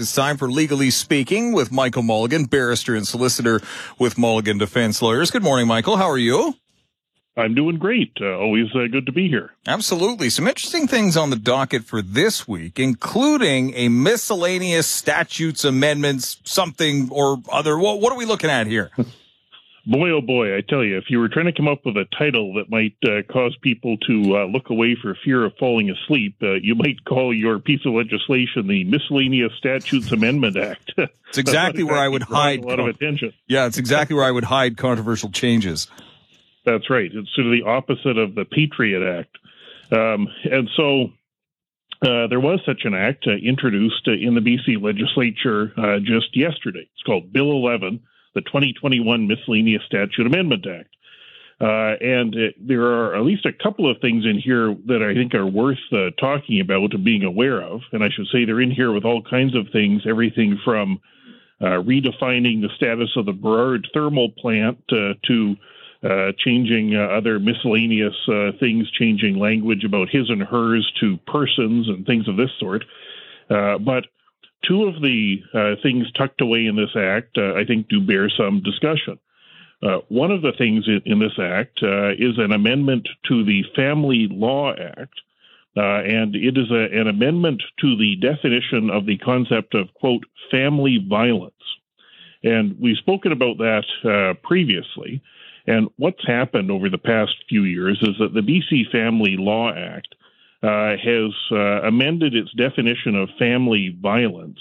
It's time for Legally Speaking with Michael Mulligan, barrister and solicitor with Mulligan Defense Lawyers. Good morning, Michael. How are you? I'm doing great. Always good to be here. Absolutely. Some interesting things on the docket for this week, including a miscellaneous statutes amendments, something or other. What are we looking at here? Boy, oh boy, I tell you, if you were trying to come up with a title that might cause people to look away for fear of falling asleep, you might call your piece of legislation the Miscellaneous Statutes Amendment Act. It's exactly where I would hide a lot of attention. Yeah, it's exactly where I would hide controversial changes. That's right. It's sort of the opposite of the Patriot Act. There was such an act introduced in the BC legislature just yesterday. It's called Bill 11. The 2021 Miscellaneous Statute Amendment Act. There are at least a couple of things in here that I think are worth talking about and being aware of. And I should say they're in here with all kinds of things, everything from redefining the status of the Burrard thermal plant to changing other miscellaneous things, changing language about his and hers to persons and things of this sort. But two of the things tucked away in this act, I think, do bear some discussion. One of the things in this act is an amendment to the Family Law Act, and it is an amendment to the definition of the concept of, quote, family violence. And we've spoken about that previously. And what's happened over the past few years is that the BC Family Law Act has amended its definition of family violence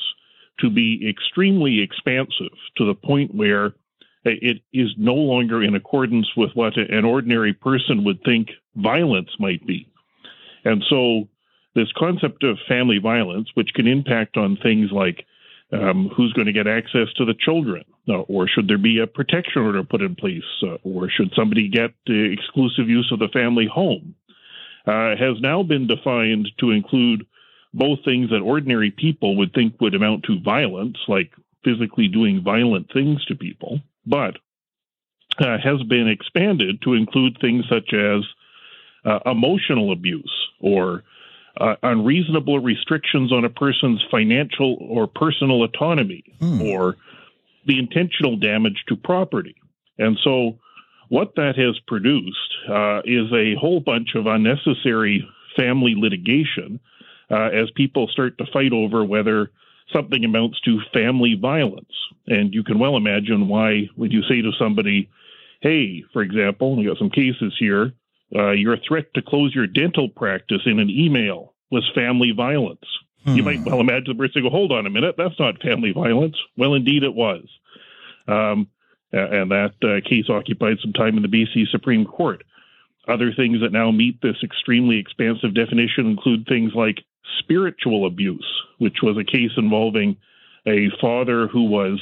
to be extremely expansive to the point where it is no longer in accordance with what an ordinary person would think violence might be. And so this concept of family violence, which can impact on things like who's going to get access to the children, or should there be a protection order put in place, or should somebody get exclusive use of the family home, has now been defined to include both things that ordinary people would think would amount to violence, like physically doing violent things to people, but has been expanded to include things such as emotional abuse or unreasonable restrictions on a person's financial or personal autonomy or the intentional damage to property. And so what that has produced is a whole bunch of unnecessary family litigation as people start to fight over whether something amounts to family violence. And you can well imagine why when you say to somebody, hey, for example, we got some cases here, your threat to close your dental practice in an email was family violence. You might well imagine the person go, hold on a minute, that's not family violence. Well, indeed it was. And that case occupied some time in the BC Supreme Court. Other things that now meet this extremely expansive definition include things like spiritual abuse, which was a case involving a father who was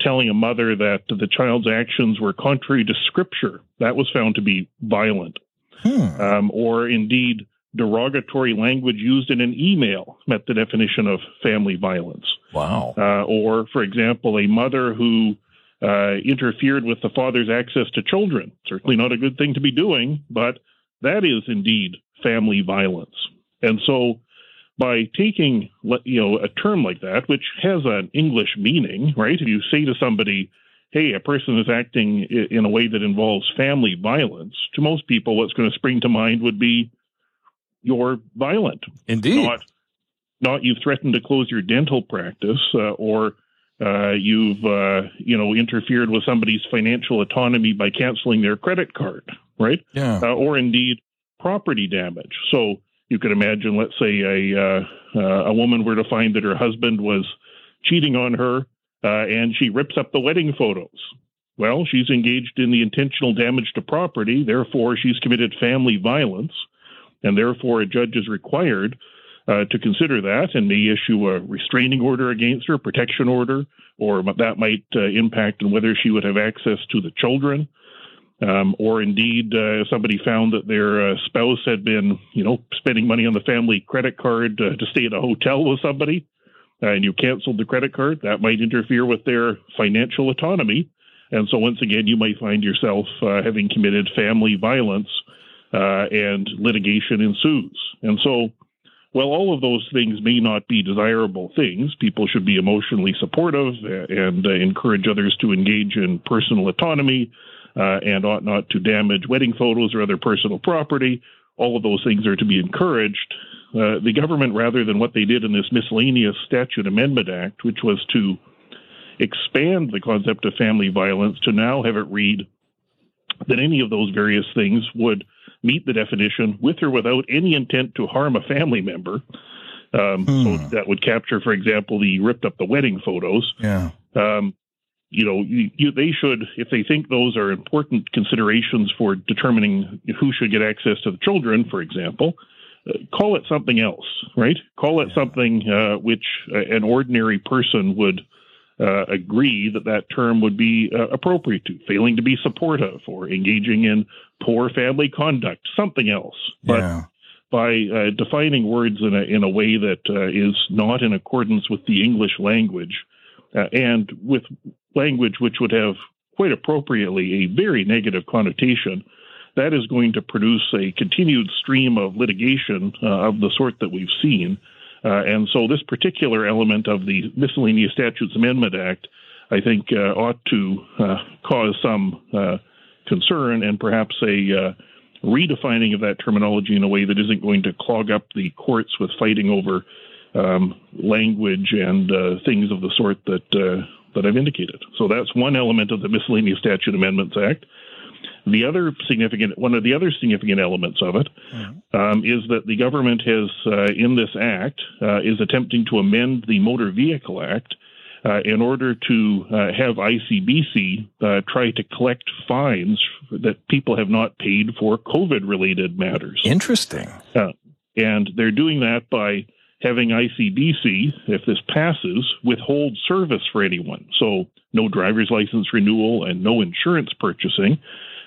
telling a mother that the child's actions were contrary to Scripture. That was found to be violent. Or indeed, derogatory language used in an email met the definition of family violence. Wow. Or, for example, a mother who interfered with the father's access to children. Certainly not a good thing to be doing, but that is indeed family violence. And so by taking, a term like that, which has an English meaning, right? If you say to somebody, hey, a person is acting in a way that involves family violence, to most people, what's going to spring to mind would be you're violent. Indeed. Not you've threatened to close your dental practice or you've, interfered with somebody's financial autonomy by canceling their credit card, right? Yeah. Or indeed property damage. So you could imagine, let's say a woman were to find that her husband was cheating on her and she rips up the wedding photos. Well, she's engaged in the intentional damage to property. Therefore, she's committed family violence, and therefore a judge is required to consider that and may issue a restraining order against her, protection order, or that might impact on whether she would have access to the children. Or indeed, if somebody found that their spouse had been, spending money on the family credit card to stay at a hotel with somebody, and you canceled the credit card, that might interfere with their financial autonomy. And so once again, you might find yourself having committed family violence and litigation ensues. And so Well, all of those things may not be desirable things. People should be emotionally supportive and encourage others to engage in personal autonomy and ought not to damage wedding photos or other personal property. All of those things are to be encouraged. The government, rather than what they did in this Miscellaneous Statute Amendment Act, which was to expand the concept of family violence to now have it read that any of those various things would meet the definition with or without any intent to harm a family member. So that would capture, for example, the ripped up the wedding photos. Yeah. They should, if they think those are important considerations for determining who should get access to the children, for example, call it something else, right? Call it something which an ordinary person would agree that term would be appropriate to, failing to be supportive or engaging in poor family conduct, something else. But by defining words in a way that is not in accordance with the English language and with language which would have quite appropriately a very negative connotation, that is going to produce a continued stream of litigation of the sort that we've seen. And so this particular element of the Miscellaneous Statutes Amendment Act, I think, ought to cause some concern and perhaps a redefining of that terminology in a way that isn't going to clog up the courts with fighting over language and things of the sort that I've indicated. So that's one element of the Miscellaneous Statute Amendments Act. One of the other significant elements of it is that the government has, in this act, is attempting to amend the Motor Vehicle Act in order to have ICBC try to collect fines that people have not paid for COVID-related matters. Interesting. And they're doing that by having ICBC, if this passes, withhold service for anyone. So no driver's license renewal and no insurance purchasing.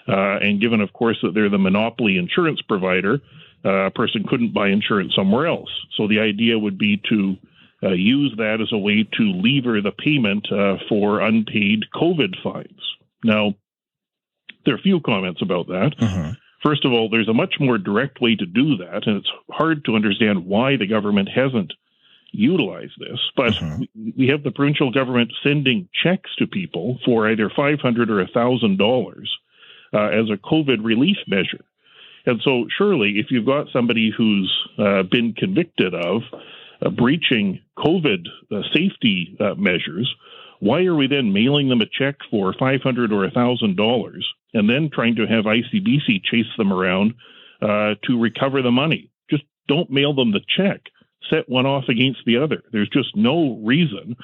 And given, of course, that they're the monopoly insurance provider, a person couldn't buy insurance somewhere else. So the idea would be to use that as a way to lever the payment for unpaid COVID fines. Now, there are a few comments about that. Mm-hmm. First of all, there's a much more direct way to do that, and it's hard to understand why the government hasn't utilized this. But we have the provincial government sending checks to people for either $500 or $1,000 as a COVID relief measure. And so surely if you've got somebody who's been convicted of breaching COVID safety measures, why are we then mailing them a check for $500 or $1,000 and then trying to have ICBC chase them around to recover the money? Just don't mail them the check. Set one off against the other. There's just no reason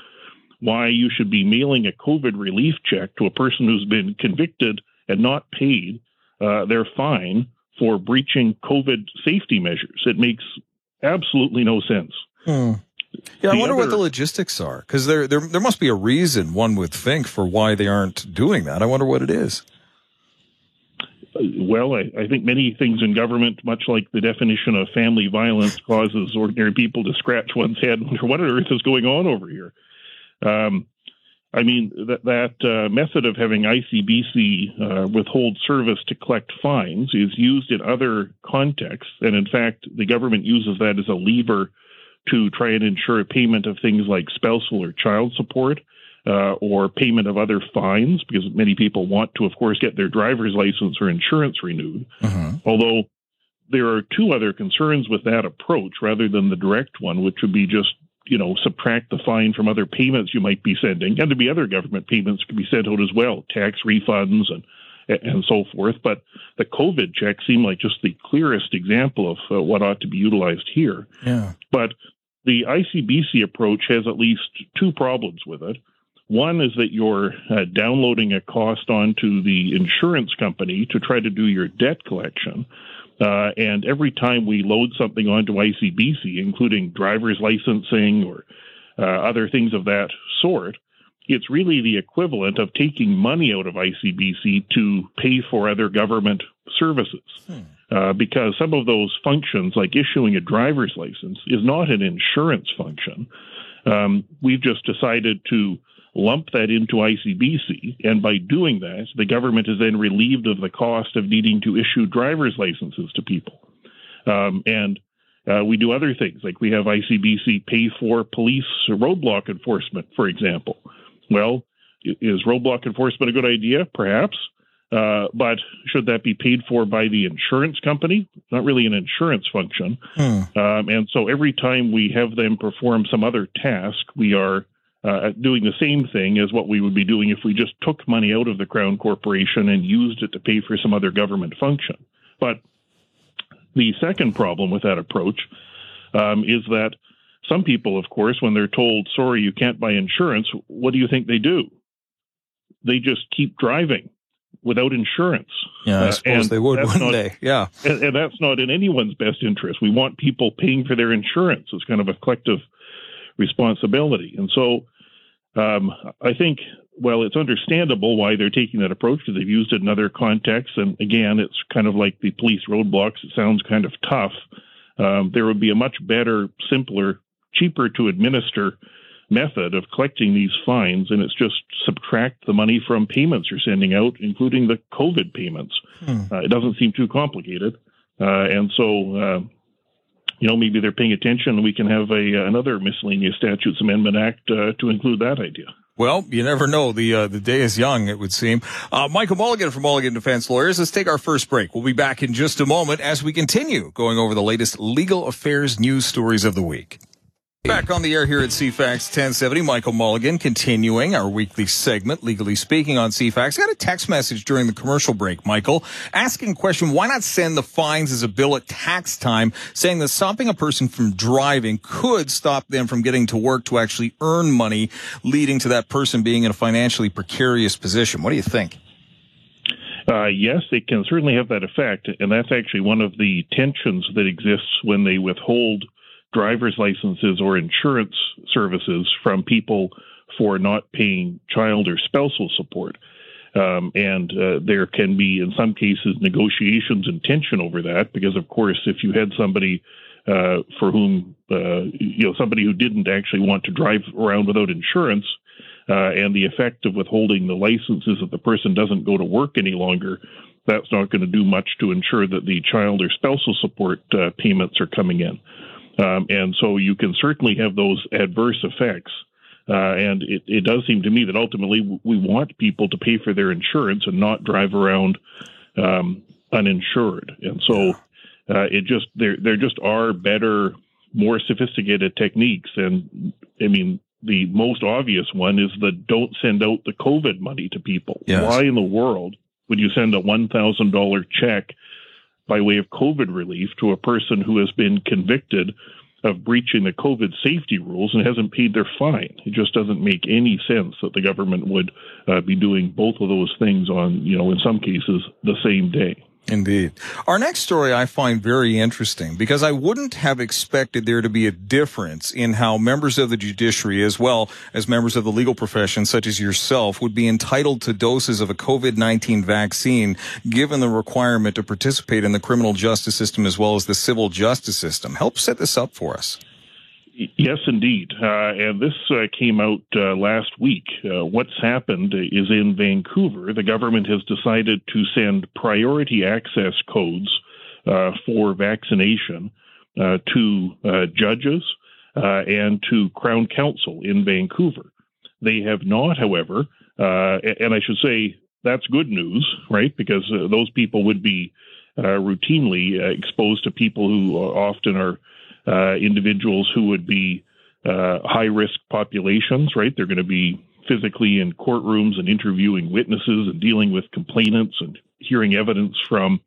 why you should be mailing a COVID relief check to a person who's been convicted and not paid their fine for breaching COVID safety measures. It makes absolutely no sense. Yeah, I wonder what the logistics are, because there must be a reason, one would think, for why they aren't doing that. I wonder what it is. Well, I think many things in government, much like the definition of family violence, causes ordinary people to scratch one's head and wonder what on earth is going on over here. That method of having ICBC withhold service to collect fines is used in other contexts. And in fact, the government uses that as a lever to try and ensure a payment of things like spousal or child support or payment of other fines, because many people want to, of course, get their driver's license or insurance renewed. Although there are two other concerns with that approach rather than the direct one, which would be just, subtract the fine from other payments you might be sending. And there'd be other government payments could be sent out as well, tax refunds and so forth. But the COVID check seemed like just the clearest example of what ought to be utilized here. Yeah. But the ICBC approach has at least two problems with it. One is that you're downloading a cost onto the insurance company to try to do your debt collection. And every time we load something onto ICBC, including driver's licensing or other things of that sort, it's really the equivalent of taking money out of ICBC to pay for other government services. Because some of those functions, like issuing a driver's license, is not an insurance function. We've just decided to lump that into ICBC, and by doing that, the government is then relieved of the cost of needing to issue driver's licenses to people. And We do other things, like we have ICBC pay for police roadblock enforcement, for example. Well, is roadblock enforcement a good idea? Perhaps. But should that be paid for by the insurance company? Not really an insurance function. And so every time we have them perform some other task, we are doing the same thing as what we would be doing if we just took money out of the Crown Corporation and used it to pay for some other government function. But the second problem with that approach is that some people, of course, when they're told, sorry, you can't buy insurance, what do you think they do? They just keep driving without insurance. Yeah, I suppose they would one day. Yeah. And that's not in anyone's best interest. We want people paying for their insurance. It's kind of a collective responsibility. And so I think, well, it's understandable why they're taking that approach because they've used it in other contexts. And again, it's kind of like the police roadblocks. It sounds kind of tough. There would be a much better, simpler, cheaper to administer method of collecting these fines, and it's just subtract the money from payments you're sending out, including the COVID payments. It doesn't seem too complicated. And so, you know, maybe they're paying attention. We can have another Miscellaneous Statutes Amendment Act to include that idea. Well, you never know. The day is young, it would seem. Michael Mulligan from Mulligan Defense Lawyers. Let's take our first break. We'll be back in just a moment as we continue going over the latest legal affairs news stories of the week. Back on the air here at CFAX 1070, Michael Mulligan continuing our weekly segment, Legally Speaking on CFAX. Got a text message during the commercial break, Michael, asking a question, why not send the fines as a bill at tax time, saying that stopping a person from driving could stop them from getting to work to actually earn money, leading to that person being in a financially precarious position. What do you think? Yes, they can certainly have that effect, and that's actually one of the tensions that exists when they withhold driver's licenses or insurance services from people for not paying child or spousal support. And there can be, in some cases, negotiations and tension over that, because, of course, if you had somebody for whom, you know, somebody who didn't actually want to drive around without insurance, and the effect of withholding the license is that the person doesn't go to work any longer, that's not going to do much to ensure that the child or spousal support payments are coming in. And so you can certainly have those adverse effects. And it does seem to me that ultimately we want people to pay for their insurance and not drive around uninsured. And so it just there just are better, more sophisticated techniques. And I mean, the most obvious one is the don't send out the COVID money to people. Yes. Why in the world would you send a $1,000 check by way of COVID relief to a person who has been convicted of breaching the COVID safety rules and hasn't paid their fine? It just doesn't make any sense that the government would be doing both of those things on, you know, in some cases, the same day. Indeed. Our next story I find very interesting because I wouldn't have expected there to be a difference in how members of the judiciary as well as members of the legal profession such as yourself would be entitled to doses of a COVID-19 vaccine given the requirement to participate in the criminal justice system as well as the civil justice system. Help set this up for us. Yes, indeed. And this came out last week. What's happened is in Vancouver, the government has decided to send priority access codes for vaccination to judges and to Crown Counsel in Vancouver. They have not, however, and I should say that's good news, right? Because those people would be routinely exposed to people who often are individuals who would be high-risk populations, right? They're going to be physically in courtrooms and interviewing witnesses and dealing with complainants and hearing evidence from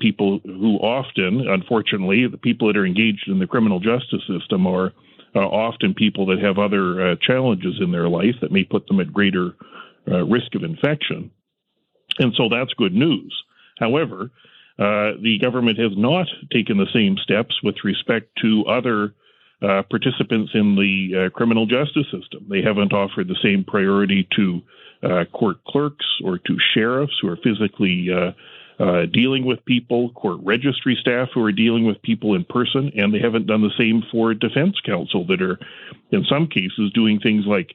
people who often, unfortunately, the people that are engaged in the criminal justice system are often people that have other challenges in their life that may put them at greater risk of infection. And so that's good news. However, the government has not taken the same steps with respect to other participants in the criminal justice system. They haven't offered the same priority to court clerks or to sheriffs who are physically dealing with people, court registry staff who are dealing with people in person, and they haven't done the same for defense counsel that are, in some cases, doing things like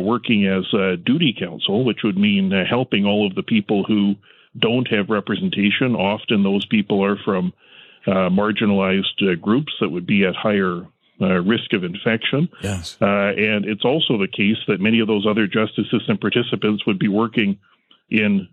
working as duty counsel, which would mean helping all of the people who don't have representation. Often those people are from marginalized groups that would be at higher risk of infection. Yes. And it's also the case that many of those other justice system participants would be working in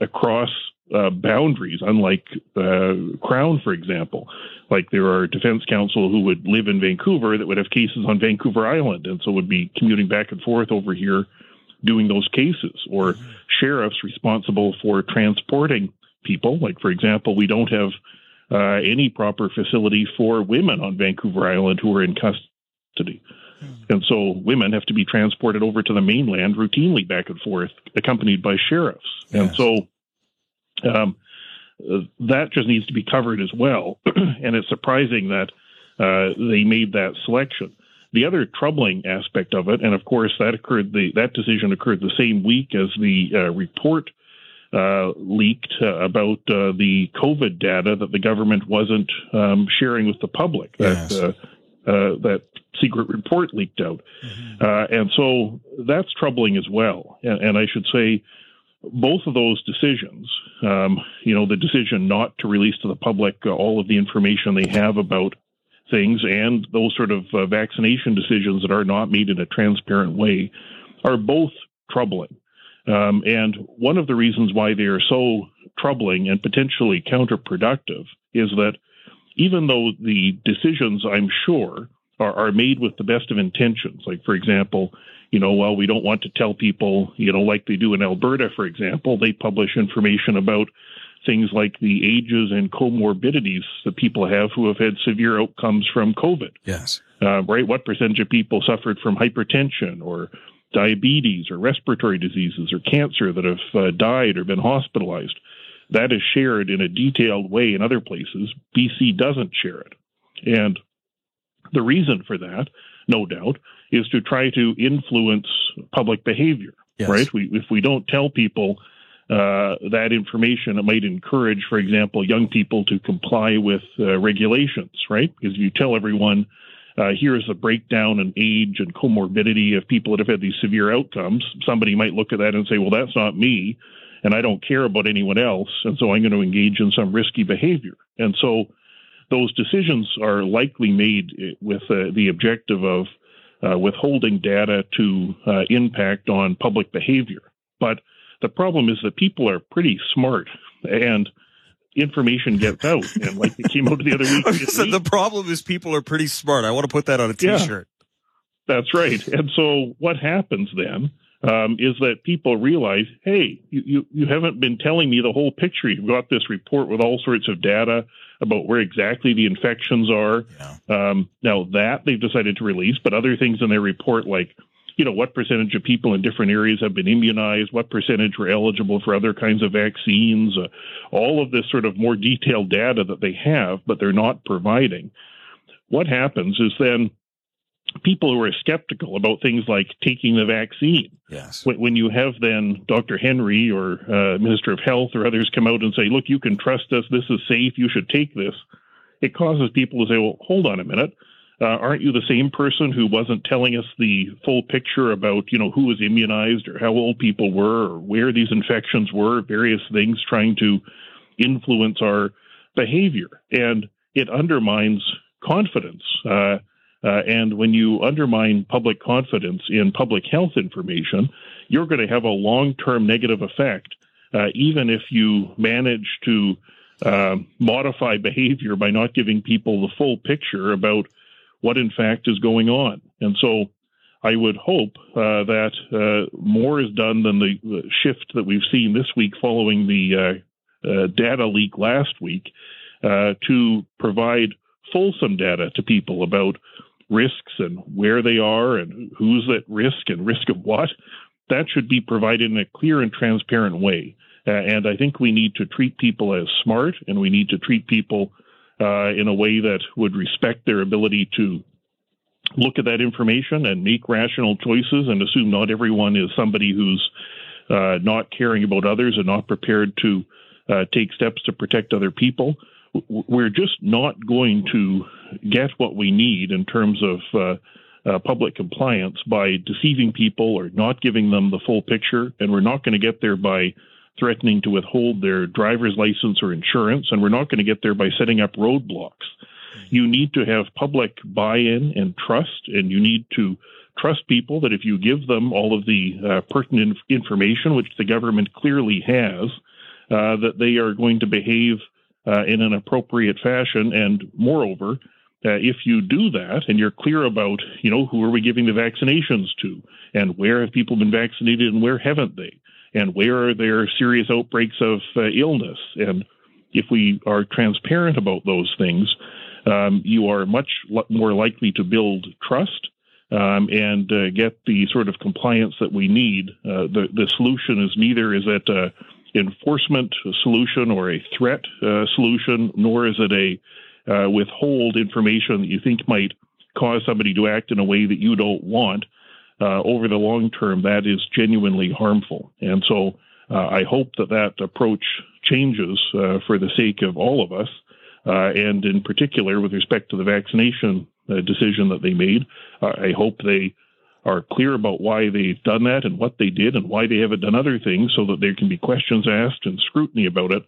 across boundaries, unlike Crown, for example. Like there are defense counsel who would live in Vancouver that would have cases on Vancouver Island and so would be commuting back and forth over here doing those cases, or sheriffs responsible for transporting people. Like, for example, we don't have any proper facility for women on Vancouver Island who are in custody. And so women have to be transported over to the mainland routinely back and forth, accompanied by sheriffs. Yes. And so that just needs to be covered as well. And it's surprising that they made that selection. The other troubling aspect of it, and of course that decision occurred the same week as the report leaked about the COVID data that the government wasn't sharing with the public. Yes. That secret report leaked out. Mm-hmm. And so that's troubling as well. And I should say both of those decisions, the decision not to release to the public all of the information they have about things, and those sort of vaccination decisions that are not made in a transparent way, are both troubling. And one of the reasons why they are so troubling and potentially counterproductive is that even though the decisions, I'm sure, are made with the best of intentions, like, for example, well, we don't want to tell people, like they do in Alberta, for example, they publish information about things like the ages and comorbidities that people have who have had severe outcomes from COVID. Yes. Right? What percentage of people suffered from hypertension or diabetes or respiratory diseases or cancer that have died or been hospitalized. That is shared in a detailed way in other places. BC doesn't share it. And the reason for that, no doubt, is to try to influence public behavior. Yes. Right? If we don't tell people that information, it might encourage, for example, young people to comply with regulations, right? Because you tell everyone, here's the breakdown in age and comorbidity of people that have had these severe outcomes. Somebody might look at that and say, well, that's not me, and I don't care about anyone else, and so I'm going to engage in some risky behavior. And so those decisions are likely made with the objective of withholding data to impact on public behavior. But the problem is that people are pretty smart, and information gets out. And like it came out the other week. The problem is people are pretty smart. I want to put that on a T-shirt. Yeah, that's right. And so what happens then is that people realize, hey, you haven't been telling me the whole picture. You've got this report with all sorts of data about where exactly the infections are. Yeah. Now that they've decided to release, but other things in their report, like what percentage of people in different areas have been immunized, what percentage were eligible for other kinds of vaccines, all of this sort of more detailed data that they have, but they're not providing. What happens is then people who are skeptical about things like taking the vaccine, yes. when you have then Dr. Henry or Minister of Health or others come out and say, look, you can trust us, this is safe, you should take this, it causes people to say, well, hold on a minute. Aren't you the same person who wasn't telling us the full picture about, who was immunized or how old people were or where these infections were, various things trying to influence our behavior? And it undermines confidence. And when you undermine public confidence in public health information, you're going to have a long-term negative effect, even if you manage to modify behavior by not giving people the full picture about what in fact is going on. And so I would hope that more is done than the shift that we've seen this week following the data leak last week to provide fulsome data to people about risks and where they are and who's at risk and risk of what. That should be provided in a clear and transparent way. And I think we need to treat people as smart, and we need to treat people in a way that would respect their ability to look at that information and make rational choices and assume not everyone is somebody who's not caring about others and not prepared to take steps to protect other people. We're just not going to get what we need in terms of public compliance by deceiving people or not giving them the full picture, and we're not going to get there by threatening to withhold their driver's license or insurance, and we're not going to get there by setting up roadblocks. You need to have public buy-in and trust, and you need to trust people that if you give them all of the pertinent information, which the government clearly has, that they are going to behave in an appropriate fashion. And moreover, if you do that and you're clear about, you know, who are we giving the vaccinations to, and where have people been vaccinated and where haven't they, and where are there serious outbreaks of illness. And if we are transparent about those things, you are much more likely to build trust and get the sort of compliance that we need. The solution is neither is it an enforcement solution or a threat solution, nor is it a withhold information that you think might cause somebody to act in a way that you don't want. Over the long term, that is genuinely harmful. And so I hope that that approach changes for the sake of all of us. And in particular, with respect to the vaccination decision that they made, I hope they are clear about why they've done that and what they did and why they haven't done other things, so that there can be questions asked and scrutiny about it.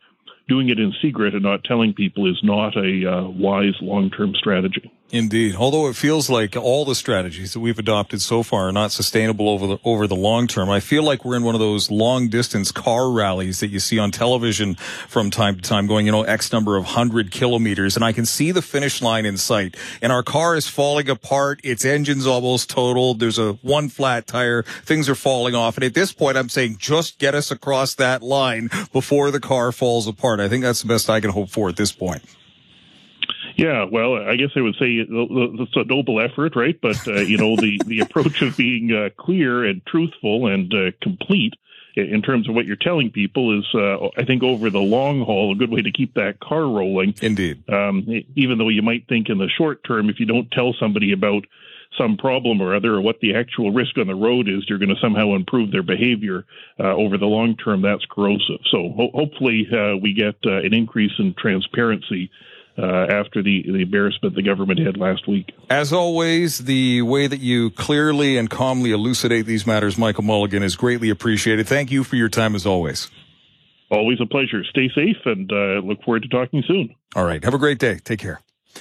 Doing it in secret and not telling people is not a wise long-term strategy. Indeed, although it feels like all the strategies that we've adopted so far are not sustainable over the long term. I feel like we're in one of those long-distance car rallies that you see on television from time to time going, you know, X number of 100 kilometers, and I can see the finish line in sight, and our car is falling apart, its engine's almost totaled, there's one flat tire, things are falling off, and at this point I'm saying just get us across that line before the car falls apart. I think that's the best I can hope for at this point. Yeah, well, I guess I would say it's a noble effort, right? But, you know, the approach of being clear and truthful and complete in terms of what you're telling people is, I think, over the long haul, a good way to keep that car rolling. Indeed. Even though you might think in the short term, if you don't tell somebody about some problem or other or what the actual risk on the road is, you're going to somehow improve their behavior. Over the long term, that's corrosive. So hopefully we get an increase in transparency after the embarrassment the government had last week. As always, the way that you clearly and calmly elucidate these matters, Michael Mulligan, is greatly appreciated. Thank you for your time as always. Always a pleasure. Stay safe, and look forward to talking soon. All right. Have a great day. Take care.